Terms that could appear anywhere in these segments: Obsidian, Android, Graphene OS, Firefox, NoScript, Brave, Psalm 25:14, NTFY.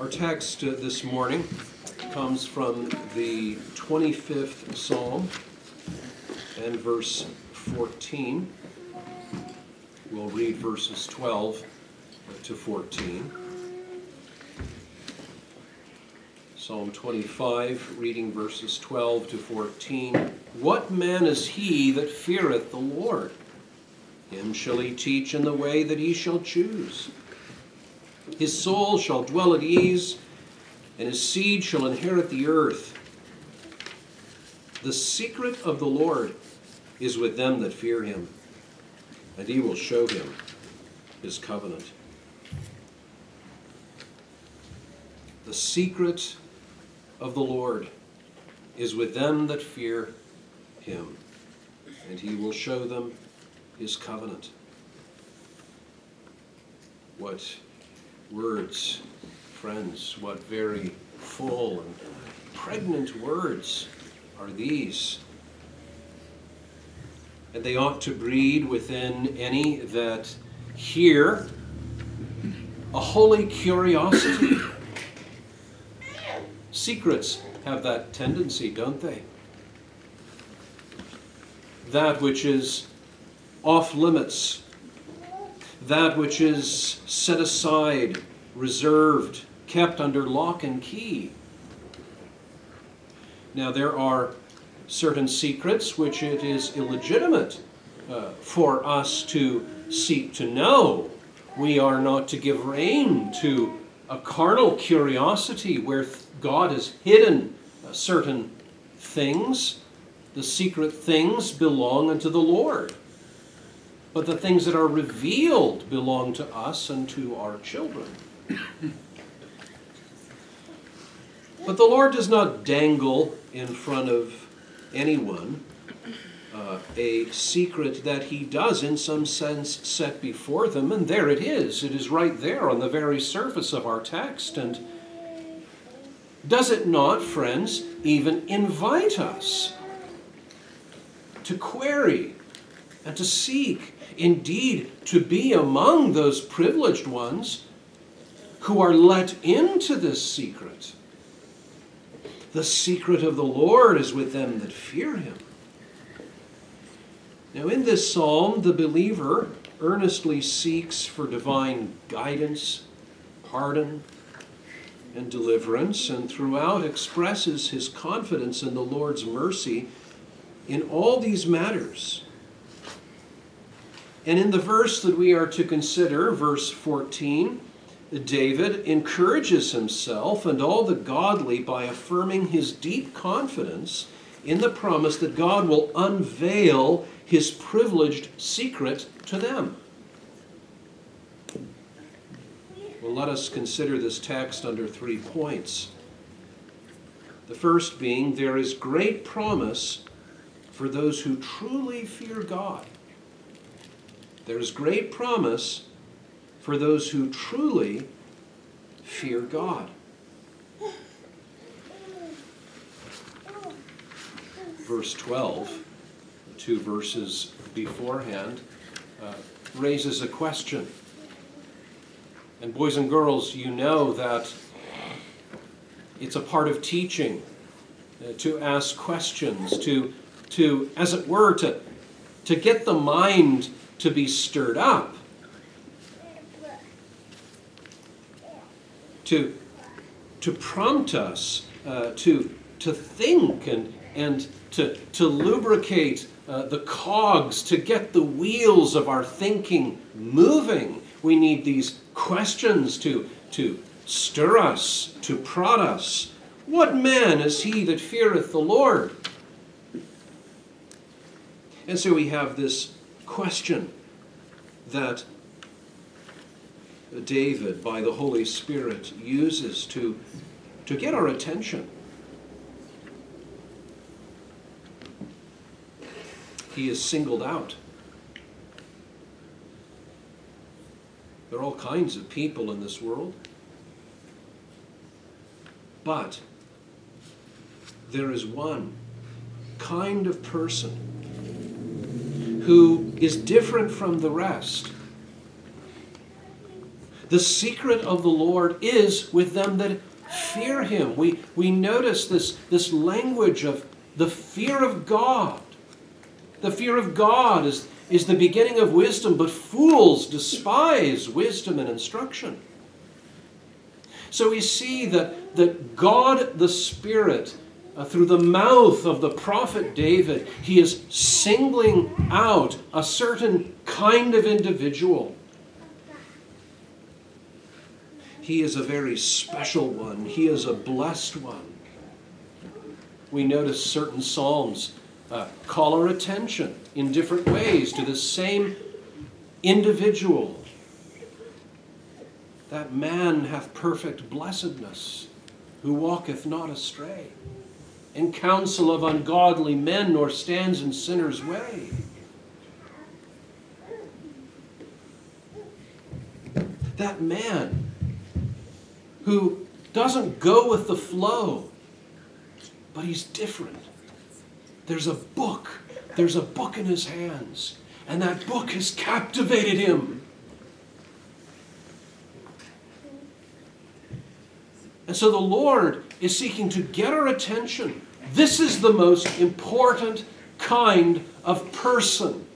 Our text this morning comes from the 25th Psalm and verse 14. We'll read verses 12 to 14. Psalm 25, reading verses 12 to 14. What man is he that feareth the Lord? Him shall he teach in the way that he shall choose. His soul shall dwell at ease, and his seed shall inherit the earth. The secret of the Lord is with them that fear him, and he will show him his covenant. The secret of the Lord is with them that fear him, and he will show them his covenant. What words, friends, what very full and pregnant words are these. And they ought to breed within any that hear a holy curiosity. Secrets have that tendency, don't they? That which is off limits, that which is set aside, reserved, kept under lock and key. Now, there are certain secrets which it is illegitimate for us to seek to know. We are not to give rein to a carnal curiosity where God has hidden certain things. The secret things belong unto the Lord. But the things that are revealed belong to us and to our children. But the Lord does not dangle in front of anyone a secret that he does in some sense set before them, and there it is. It is right there on the very surface of our text. And does it not, friends, even invite us to query and to seek, indeed, to be among those privileged ones who are let into this secret? The secret of the Lord is with them that fear him. Now, in this psalm, the believer earnestly seeks for divine guidance, pardon, and deliverance, and throughout expresses his confidence in the Lord's mercy in all these matters. And in the verse that we are to consider, verse 14, David encourages himself and all the godly by affirming his deep confidence in the promise that God will unveil his privileged secret to them. Well, let us consider this text under 3 points. The first being, there is great promise for those who truly fear God. There is great promise for those who truly fear God. Verse 12, 2 verses beforehand, raises a question. And boys and girls, you know that it's a part of teaching to ask questions, to as it were, to get the mind to be stirred up, to prompt us to think and to lubricate the cogs, to get the wheels of our thinking moving. We need these questions to stir us, to prod us. What man is he that feareth the Lord? And so we have this question that David, by the Holy Spirit, uses to get our attention. He is singled out. There are all kinds of people in this world, but there is one kind of person who is different from the rest. The secret of the Lord is with them that fear him. We notice this language of the fear of God. The fear of God is the beginning of wisdom, but fools despise wisdom and instruction. So we see that God the Spirit, through the mouth of the prophet David, he is singling out a certain kind of individual. He is a very special one. He is a blessed one. We notice certain psalms call our attention in different ways to the same individual. That man hath perfect blessedness, who walketh not astray, in counsel of ungodly men, nor stands in sinners' way. That man who doesn't go with the flow, but he's different. There's a book in his hands, and that book has captivated him. And so the Lord is seeking to get our attention. This is the most important kind of person,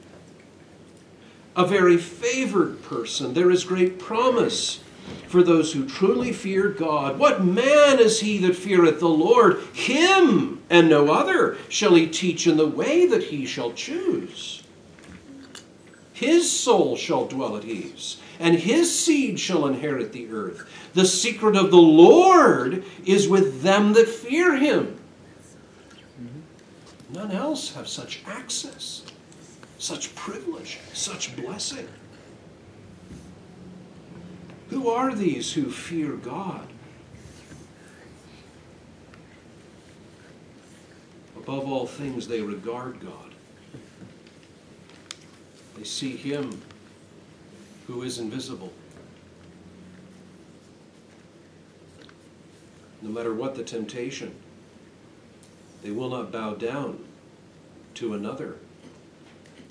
a very favored person. There is great promise for those who truly fear God. What man is he that feareth the Lord? Him and no other shall he teach in the way that he shall choose. His soul shall dwell at ease, and his seed shall inherit the earth. The secret of the Lord is with them that fear him. None else have such access, such privilege, such blessing. Who are these who fear God? Above all things, they regard God. They see him who is invisible. No matter what the temptation, they will not bow down to another.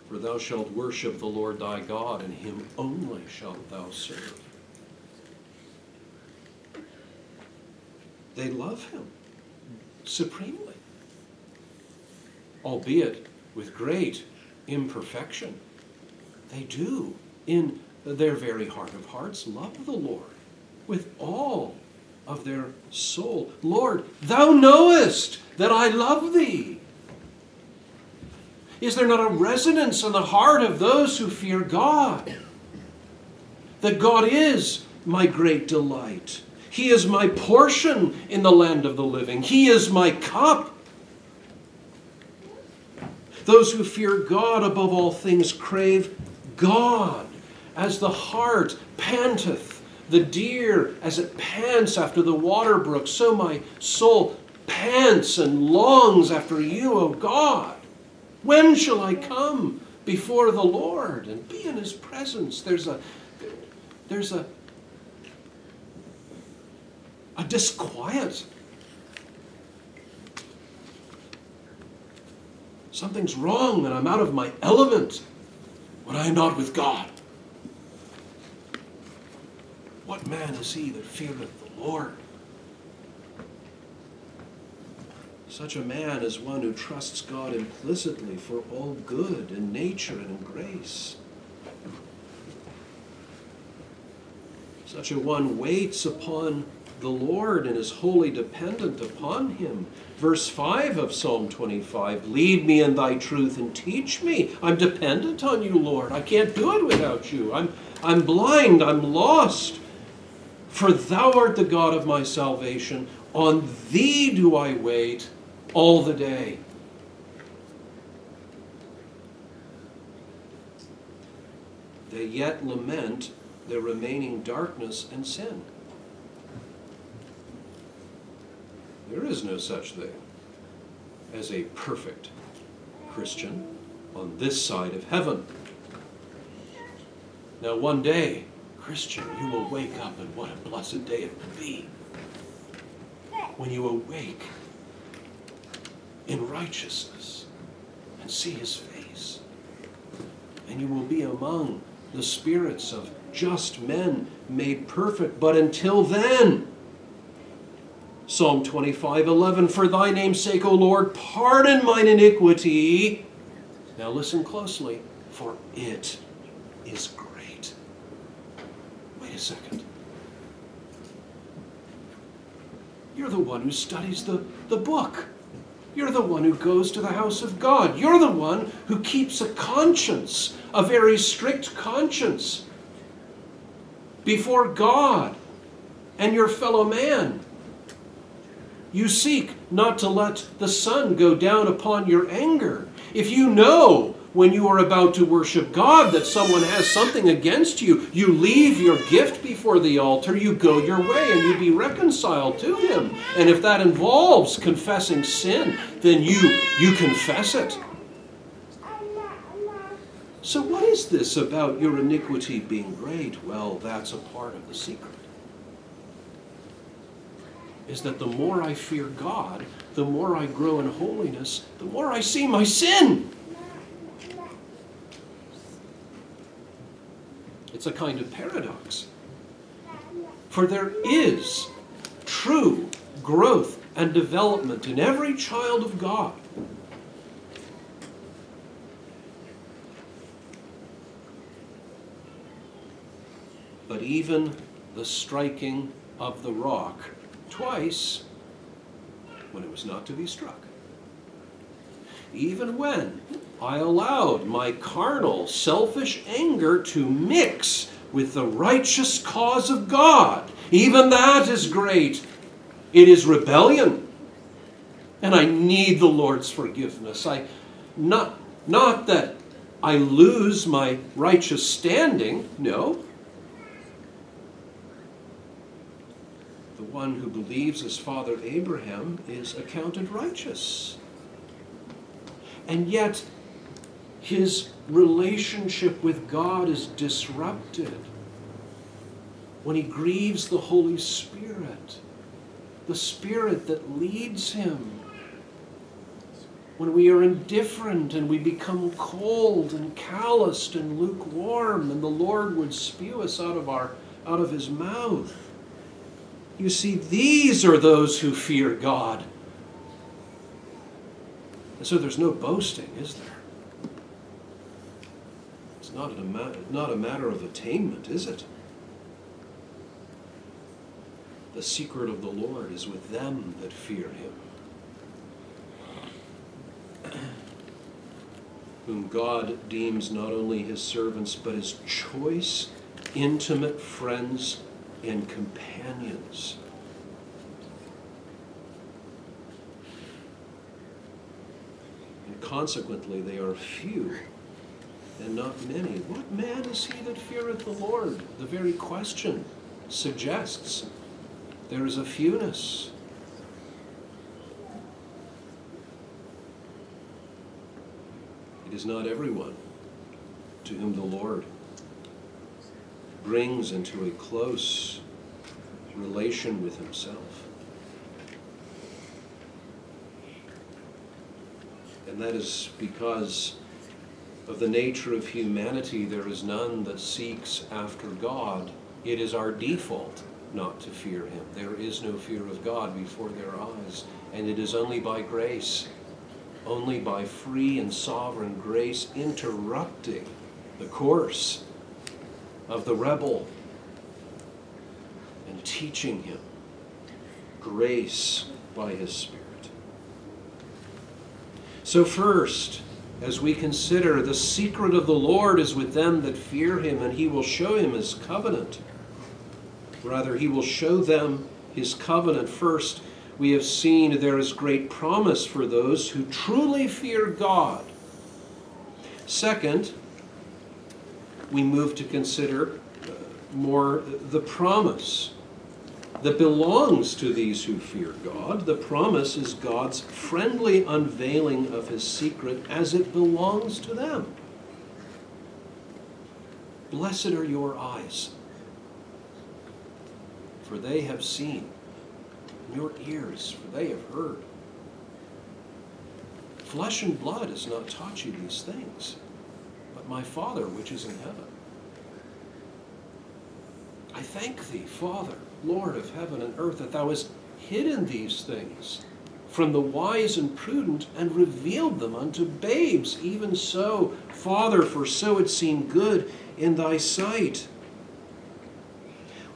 For thou shalt worship the Lord thy God, and him only shalt thou serve. They love him supremely, albeit with great imperfection. They do, in their very heart of hearts, love the Lord with all of their soul. Lord, thou knowest that I love thee. Is there not a resonance in the heart of those who fear God? That God is my great delight. He is my portion in the land of the living. He is my cup. Those who fear God above all things crave God, as the hart panteth the deer as it pants after the water brook. So my soul pants and longs after you, O God. When shall I come before the Lord and be in his presence? There's a disquiet. Something's wrong and I'm out of my element when I am not with God. What man is he that feareth the Lord? Such a man is one who trusts God implicitly for all good in nature and in grace. Such a one waits upon the Lord and is wholly dependent upon him. Verse 5 of Psalm 25, lead me in thy truth and teach me. I'm dependent on you, Lord. I can't do it without you. I'm blind. I'm lost. For thou art the God of my salvation. On thee do I wait all the day. They yet lament their remaining darkness and sin. There is no such thing as a perfect Christian on this side of heaven. Now one day, Christian, you will wake up, and what a blessed day it will be when you awake in righteousness and see his face. And you will be among the spirits of just men made perfect. But until then, Psalm 25:11, for thy name's sake, O Lord, pardon mine iniquity. Now listen closely, for it is great. Wait a second. You're the one who studies the book. You're the one who goes to the house of God. You're the one who keeps a conscience, a very strict conscience before God and your fellow man. You seek not to let the sun go down upon your anger. If you know when you are about to worship God that someone has something against you, you leave your gift before the altar, you go your way, and you be reconciled to him. And if that involves confessing sin, then you confess it. So what is this about your iniquity being great? Well, that's a part of the secret. Is that the more I fear God, the more I grow in holiness, the more I see my sin. It's a kind of paradox. For there is true growth and development in every child of God. But even the striking of the rock twice, when it was not to be struck. Even when I allowed my carnal, selfish anger to mix with the righteous cause of God, even that is great. It is rebellion. And I need the Lord's forgiveness. Not that I lose my righteous standing, no. The one who believes his father Abraham is accounted righteous. And yet, his relationship with God is disrupted when he grieves the Holy Spirit, the Spirit that leads him. When we are indifferent and we become cold and calloused and lukewarm, and the Lord would spew us out of his mouth. You see, these are those who fear God. And so there's no boasting, is there? It's not a matter of attainment, is it? The secret of the Lord is with them that fear him, whom God deems not only his servants, but his choice, intimate friends and companions. And consequently, they are few and not many. What man is he that feareth the Lord? The very question suggests there is a fewness. It is not everyone to whom the Lord brings into a close relation with himself. And that is because of the nature of humanity. There is none that seeks after God. It is our default not to fear him. There is no fear of God before their eyes. And it is only by grace, only by free and sovereign grace, interrupting the course of the rebel and teaching him grace by his Spirit. So first, as we consider, the secret of the Lord is with them that fear him, and he will show him his covenant. Rather, he will show them his covenant. First, we have seen there is great promise for those who truly fear God. Second, we move to consider more the promise that belongs to these who fear God. The promise is God's friendly unveiling of his secret as it belongs to them. Blessed are your eyes, for they have seen, and your ears, for they have heard. Flesh and blood has not taught you these things, my Father which is in heaven. I thank thee, Father, Lord of heaven and earth, that thou hast hidden these things from the wise and prudent and revealed them unto babes. Even so, Father, for so it seemed good in thy sight.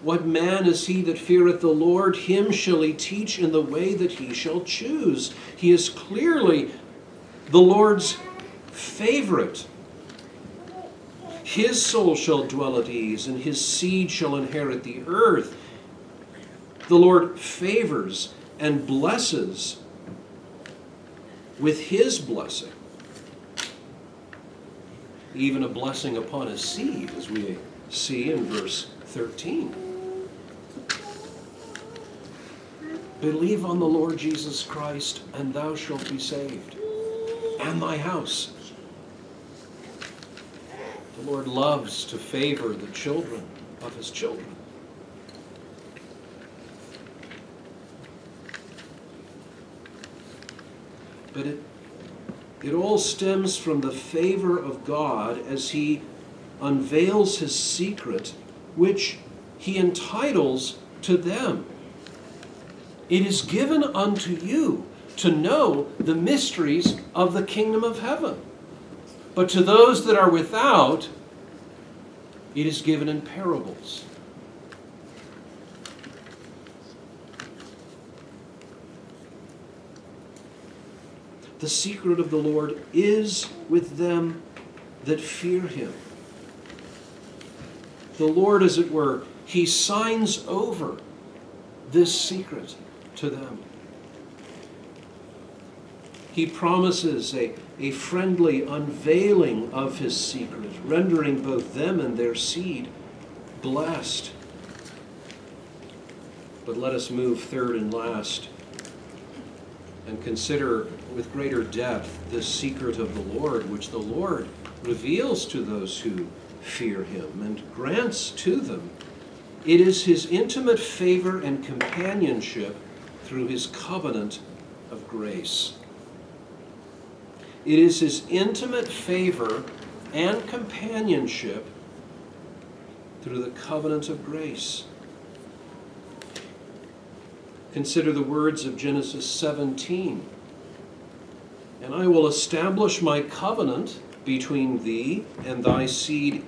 What man is he that feareth the Lord? Him shall he teach in the way that he shall choose. He is clearly the Lord's favorite. His soul shall dwell at ease, and his seed shall inherit the earth. The Lord favors and blesses with his blessing. Even a blessing upon his seed, as we see in verse 13. Believe on the Lord Jesus Christ, and thou shalt be saved, and thy house. The Lord loves to favor the children of his children. But it all stems from the favor of God as he unveils his secret, which he entitles to them. It is given unto you to know the mysteries of the kingdom of heaven. But to those that are without, it is given in parables. The secret of the Lord is with them that fear him. The Lord, as it were, he signs over this secret to them. He promises a friendly unveiling of his secret, rendering both them and their seed blessed. But let us move third and last and consider with greater depth this secret of the Lord, which the Lord reveals to those who fear him and grants to them. It is his intimate favor and companionship through his covenant of grace. It is his intimate favor and companionship through the covenant of grace. Consider the words of Genesis 17. And I will establish my covenant between thee and thy seed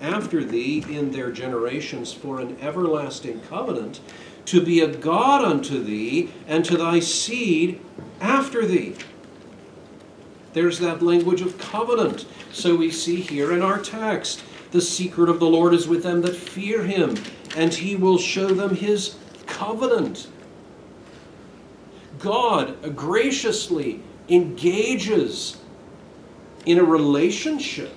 after thee in their generations for an everlasting covenant, to be a God unto thee and to thy seed after thee. There's that language of covenant. So we see here in our text, the secret of the Lord is with them that fear him, and he will show them his covenant. God graciously engages in a relationship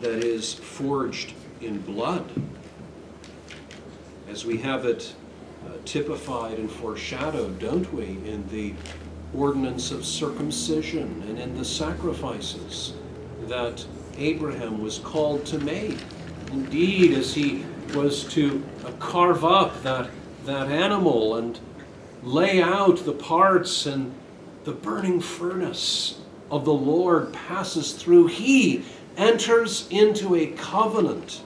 that is forged in blood, as we have it typified and foreshadowed, don't we, in the ordinance of circumcision and in the sacrifices that Abraham was called to make. Indeed, as he was to carve up that animal and lay out the parts, and the burning furnace of the Lord passes through, he enters into a covenant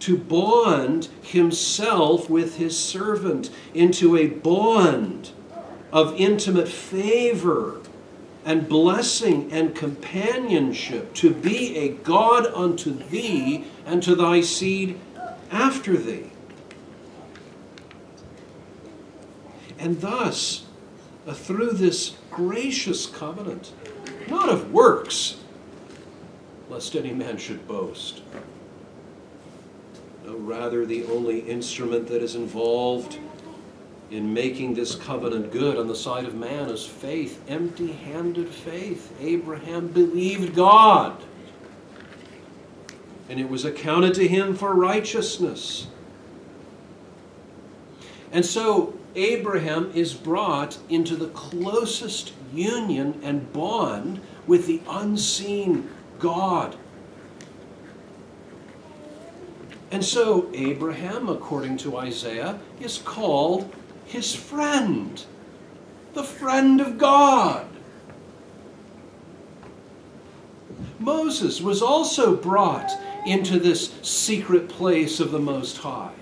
to bond himself with his servant into a bond of intimate favor and blessing and companionship, to be a God unto thee and to thy seed after thee. And thus, through this gracious covenant, not of works, lest any man should boast, rather the only instrument that is involved in making this covenant good on the side of man is faith, empty-handed faith. Abraham believed God, and it was accounted to him for righteousness. And so Abraham is brought into the closest union and bond with the unseen God. And so Abraham, according to Isaiah, is called his friend, the friend of God. Moses was also brought into this secret place of the Most High.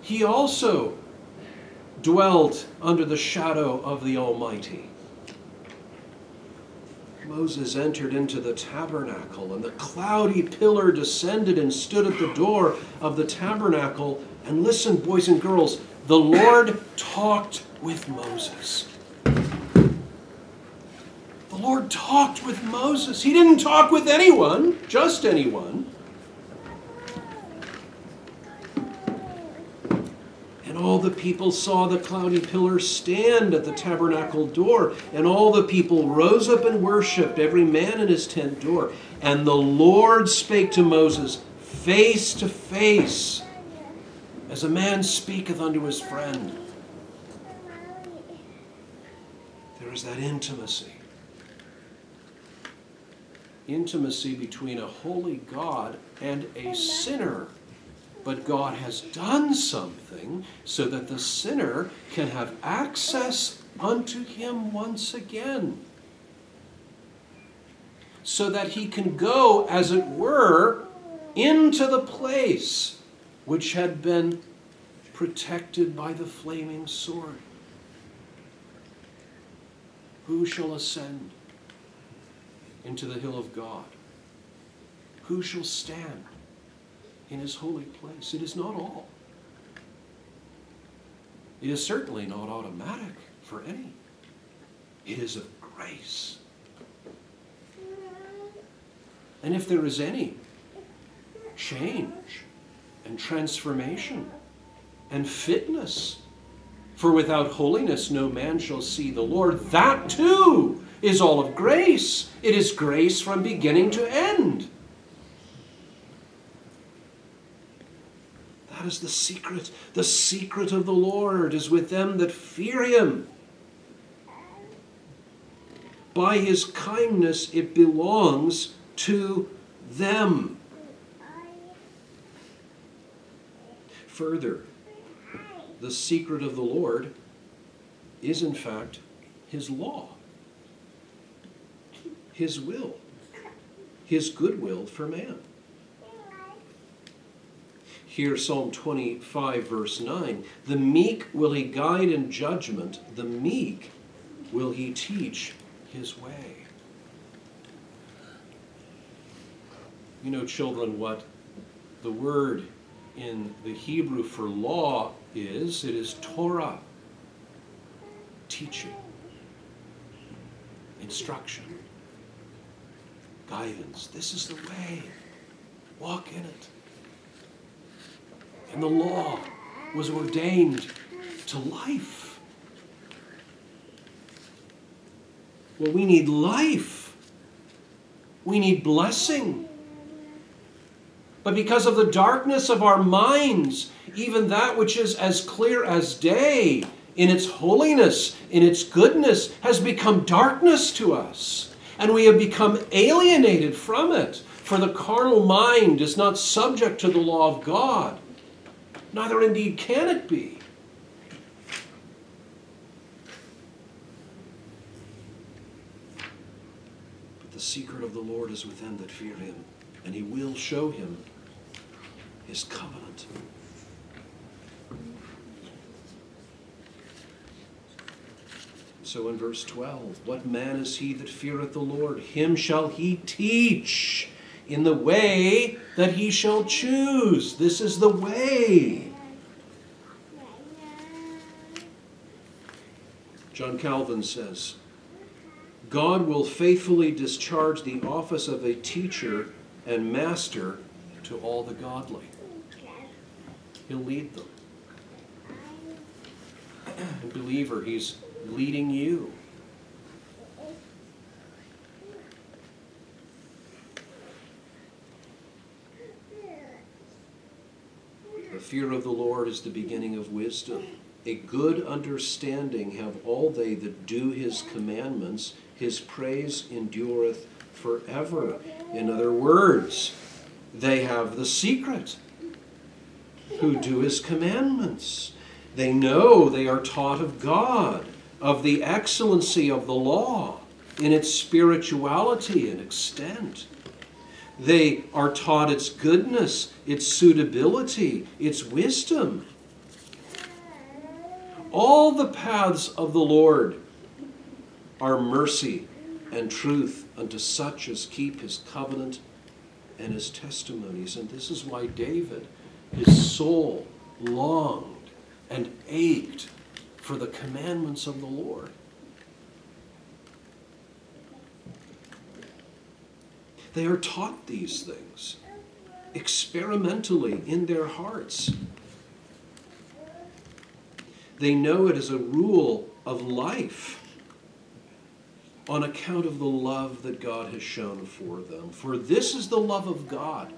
He also dwelt under the shadow of the Almighty. Moses entered into the tabernacle, and the cloudy pillar descended and stood at the door of the tabernacle. And listen, boys and girls, the Lord talked with Moses. The Lord talked with Moses. He didn't talk with anyone, just anyone. And all the people saw the cloudy pillar stand at the tabernacle door, and all the people rose up and worshipped, every man in his tent door. And the Lord spake to Moses face to face, as a man speaketh unto his friend. There is that intimacy. Intimacy between a holy God and a sinner. But God has done something so that the sinner can have access unto him once again. So that he can go, as it were, into the place which had been protected by the flaming sword. Who shall ascend into the hill of God? Who shall stand in his holy place? It is not all. It is certainly not automatic for any. It is of grace. And if there is any change and transformation and fitness, for without holiness no man shall see the Lord, that too is all of grace. It is grace from beginning to end. That is the secret. The secret of the Lord is with them that fear him. By his kindness it belongs to them. Further, the secret of the Lord is in fact his law, his will, his goodwill for man. Here Psalm 25 verse 9, the meek will he guide in judgment, the meek will he teach his way. You know, children, what the word in the Hebrew for law is, it is Torah, teaching, instruction, guidance. This is the way. Walk in it. And the law was ordained to life. Well, we need life. We need blessing. But because of the darkness of our minds, even that which is as clear as day in its holiness, in its goodness, has become darkness to us. And we have become alienated from it. For the carnal mind is not subject to the law of God. Neither indeed can it be. But the secret of the Lord is with them that fear him, and he will show him his covenant. So in verse 12, what man is he that feareth the Lord? Him shall he teach in the way that he shall choose. This is the way. John Calvin says, God will faithfully discharge the office of a teacher and master to all the godly. He'll lead them. And believer, he's leading you. The fear of the Lord is the beginning of wisdom. A good understanding have all they that do his commandments. His praise endureth forever. In other words, they have the secret who do his commandments. They know they are taught of God, of the excellency of the law, in its spirituality and extent. They are taught its goodness, its suitability, its wisdom. All the paths of the Lord are mercy and truth unto such as keep his covenant and his testimonies. And this is why David, his soul longed and ached for the commandments of the Lord. They are taught these things experimentally in their hearts. They know it as a rule of life on account of the love that God has shown for them. For this is the love of God,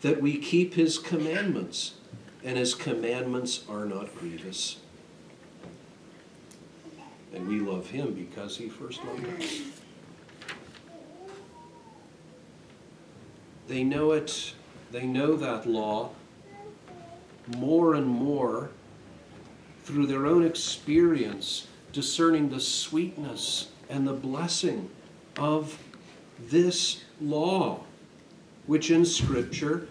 that we keep his commandments, and his commandments are not grievous. And we love him because he first loved us. They know it, they know that law more and more through their own experience, discerning the sweetness and the blessing of this law, which in Scripture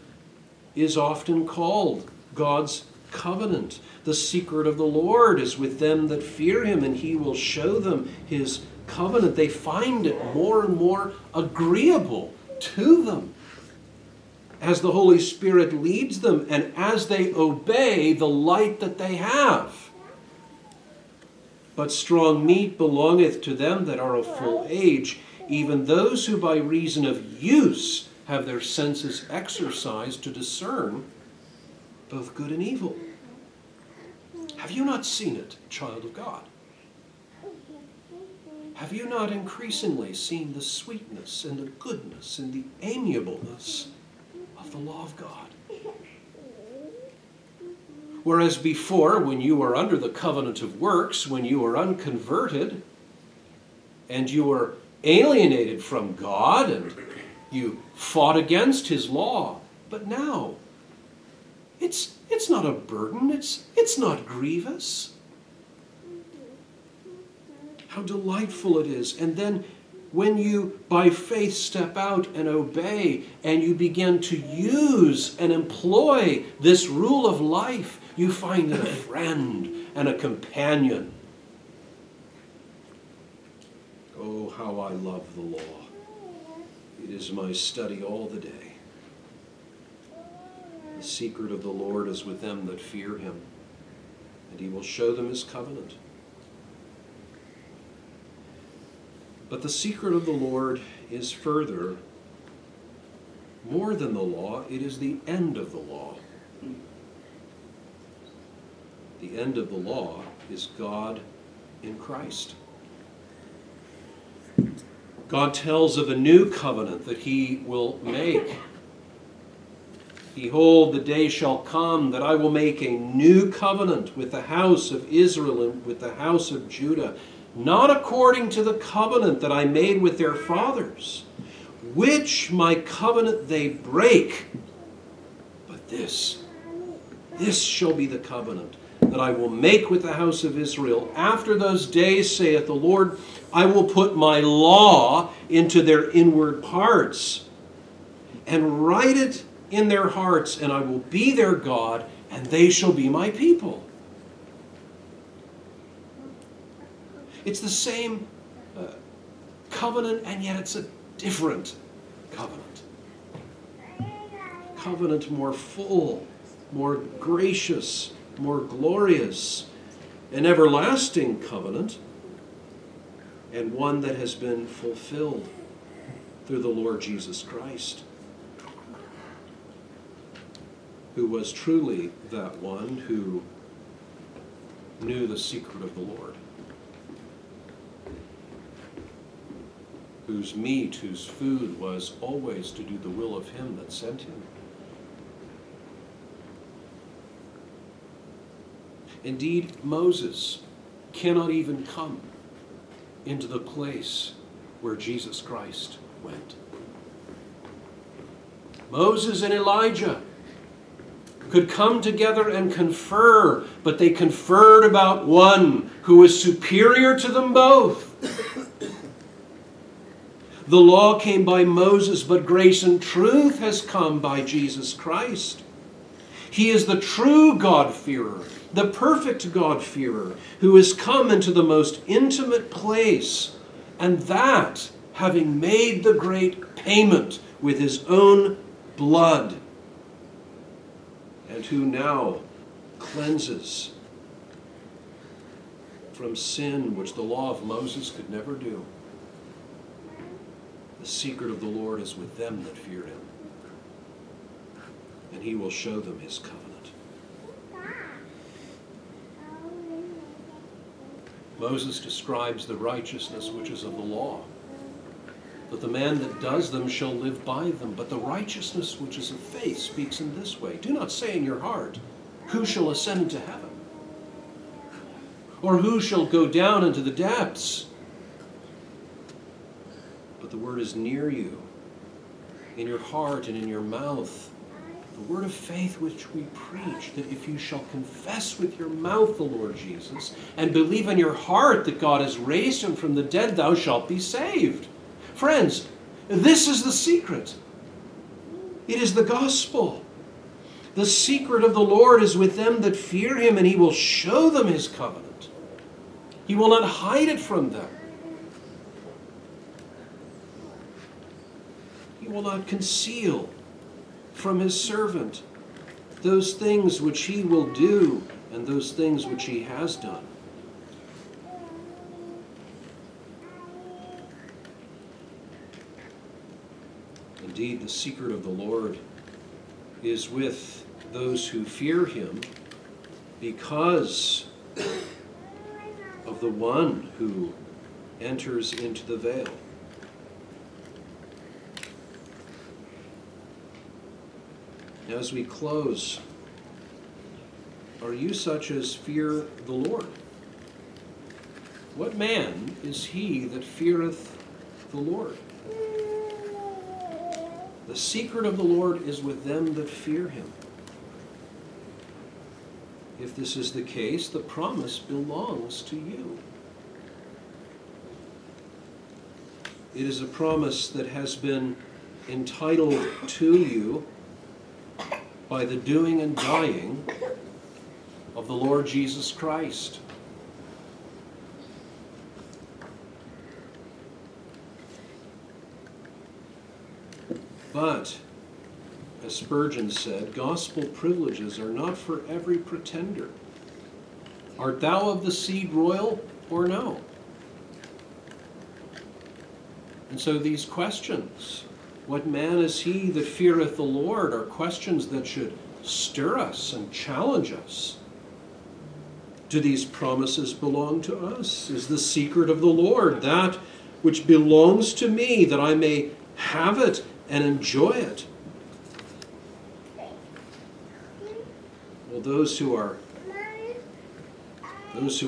is often called God's covenant. The secret of the Lord is with them that fear him, and he will show them his covenant. They find it more and more agreeable to them as the Holy Spirit leads them and as they obey the light that they have. But strong meat belongeth to them that are of full age, even those who by reason of use have their senses exercised to discern both good and evil. Have you not seen it, child of God? Have you not increasingly seen the sweetness and the goodness and the amiableness of the law of God? Whereas before, when you were under the covenant of works, when you were unconverted, and you were alienated from God, and you fought against his law, but now it's not a burden, it's not grievous. How delightful it is. And then when you, by faith, step out and obey, and you begin to use and employ this rule of life, you find a friend and a companion. Oh, how I love the law. It is my study all the day. The secret of the Lord is with them that fear him, and he will show them his covenant. But the secret of the Lord is further, more than the law, it is the end of the law. The end of the law is God in Christ. God tells of a new covenant that he will make. Behold, the day shall come that I will make a new covenant with the house of Israel and with the house of Judah, not according to the covenant that I made with their fathers, which my covenant they break. But this shall be the covenant that I will make with the house of Israel. After those days, saith the Lord, I will put my law into their inward parts and write it in their hearts, and I will be their God, and they shall be my people. It's the same covenant, and yet it's a different covenant. A covenant more full, more gracious, more glorious, an everlasting covenant, and one that has been fulfilled through the Lord Jesus Christ, who was truly that one who knew the secret of the Lord, whose meat, whose food was always to do the will of him that sent him. Indeed, Moses cannot even come into the place where Jesus Christ went. Moses and Elijah could come together and confer, but they conferred about one who was superior to them both. The law came by Moses, but grace and truth has come by Jesus Christ. He is the true God-fearer, the perfect God-fearer, who has come into the most intimate place, and that having made the great payment with his own blood, and who now cleanses from sin, which the law of Moses could never do. The secret of the Lord is with them that fear him, and he will show them his covenant. Moses describes the righteousness which is of the law, that the man that does them shall live by them. But the righteousness which is of faith speaks in this way: do not say in your heart, who shall ascend into heaven? Or who shall go down into the depths? But the word is near you, in your heart and in your mouth. The word of faith which we preach, that if you shall confess with your mouth the Lord Jesus, and believe in your heart that God has raised him from the dead, thou shalt be saved. Friends, this is the secret. It is the gospel. The secret of the Lord is with them that fear him, and he will show them his covenant. He will not hide it from them. He will not conceal from his servant those things which he will do and those things which he has done. Indeed, the secret of the Lord is with those who fear him, because of the one who enters into the veil. As we close, are you such as fear the Lord? What man is he that feareth the Lord? The secret of the Lord is with them that fear him. If this is the case, the promise belongs to you. It is a promise that has been entitled to you by the doing and dying of the Lord Jesus Christ. But, as Spurgeon said, gospel privileges are not for every pretender. Art thou of the seed royal or no? And so these questions, what man is he that feareth the Lord, are questions that should stir us and challenge us. Do these promises belong to us? Is the secret of the Lord that which belongs to me, that I may have it and enjoy it? Well, those who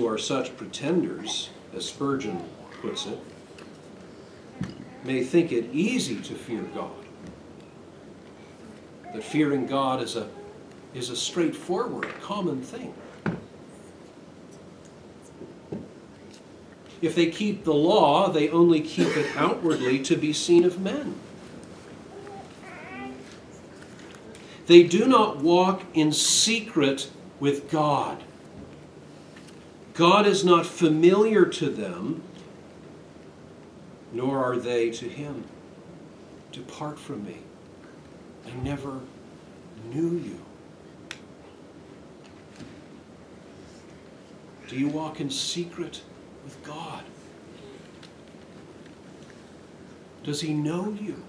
are such pretenders, as Spurgeon puts it, may think it easy to fear God. That fearing God is a straightforward, common thing. If they keep the law, they only keep it outwardly to be seen of men. They do not walk in secret with God. God is not familiar to them, nor are they to him. Depart from me, I never knew you. Do you walk in secret with God? Does he know you?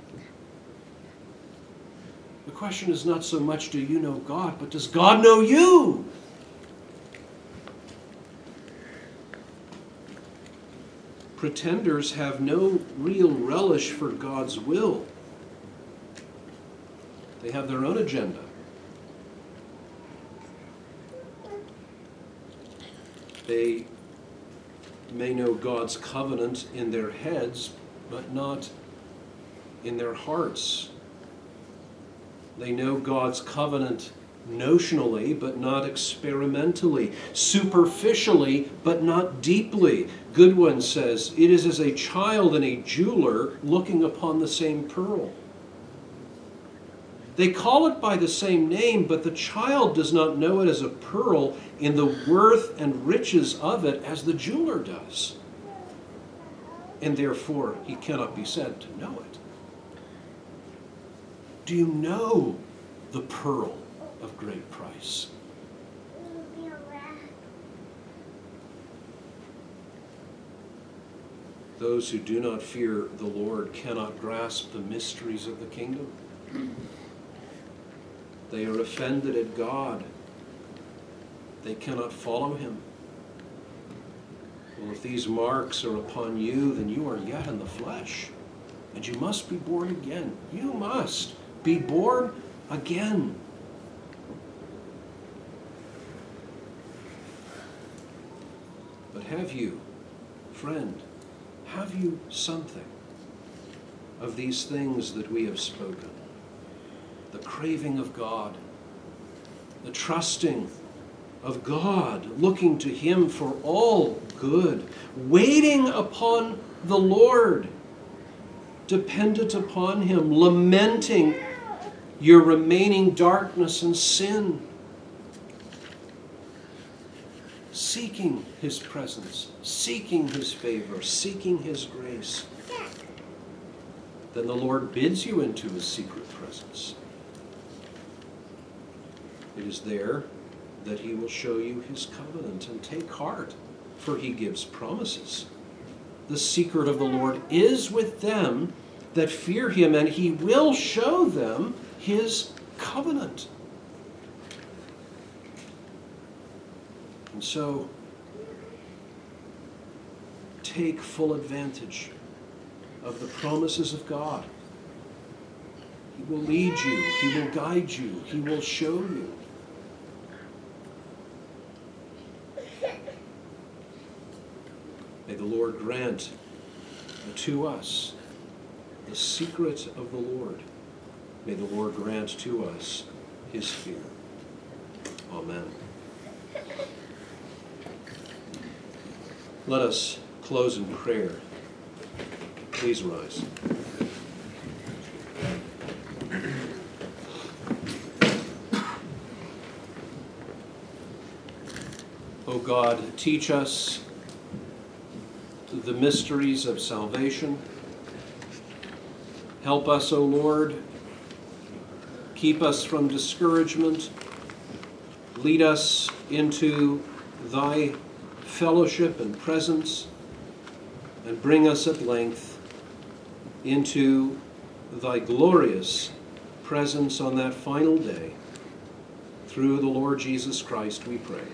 The question is not so much, do you know God, but does God know you? Pretenders have no real relish for God's will. They have their own agenda. They may know God's covenant in their heads, but not in their hearts. They know God's covenant notionally but not experimentally, superficially but not deeply. Goodwin says, it is as a child and a jeweler looking upon the same pearl. They call it by the same name, but the child does not know it as a pearl in the worth and riches of it as the jeweler does. And therefore, he cannot be said to know it. Do you know the pearl of great price? Those who do not fear the Lord cannot grasp the mysteries of the kingdom. They are offended at God. They cannot follow him. Well, if these marks are upon you, then you are yet in the flesh, and you must be born again. You must be born again. But have you, friend, have you something of these things that we have spoken? The craving of God, the trusting of God, looking to him for all good, waiting upon the Lord, dependent upon him, lamenting your remaining darkness and sin, seeking his presence, seeking his favor, seeking his grace. Then the Lord bids you into his secret presence. It is there that he will show you his covenant, and take heart, for he gives promises. The secret of the Lord is with them that fear him, and he will show them his covenant. And so, take full advantage of the promises of God. He will lead you, he will guide you, he will show you. May the Lord grant to us the secret of the Lord. May the Lord grant to us his fear. Amen. Let us close in prayer. Please rise. O God, teach us the mysteries of salvation. Help us, O Lord. Keep us from discouragement. Lead us into thy fellowship and presence, and bring us at length into thy glorious presence on that final day. Through the Lord Jesus Christ we pray.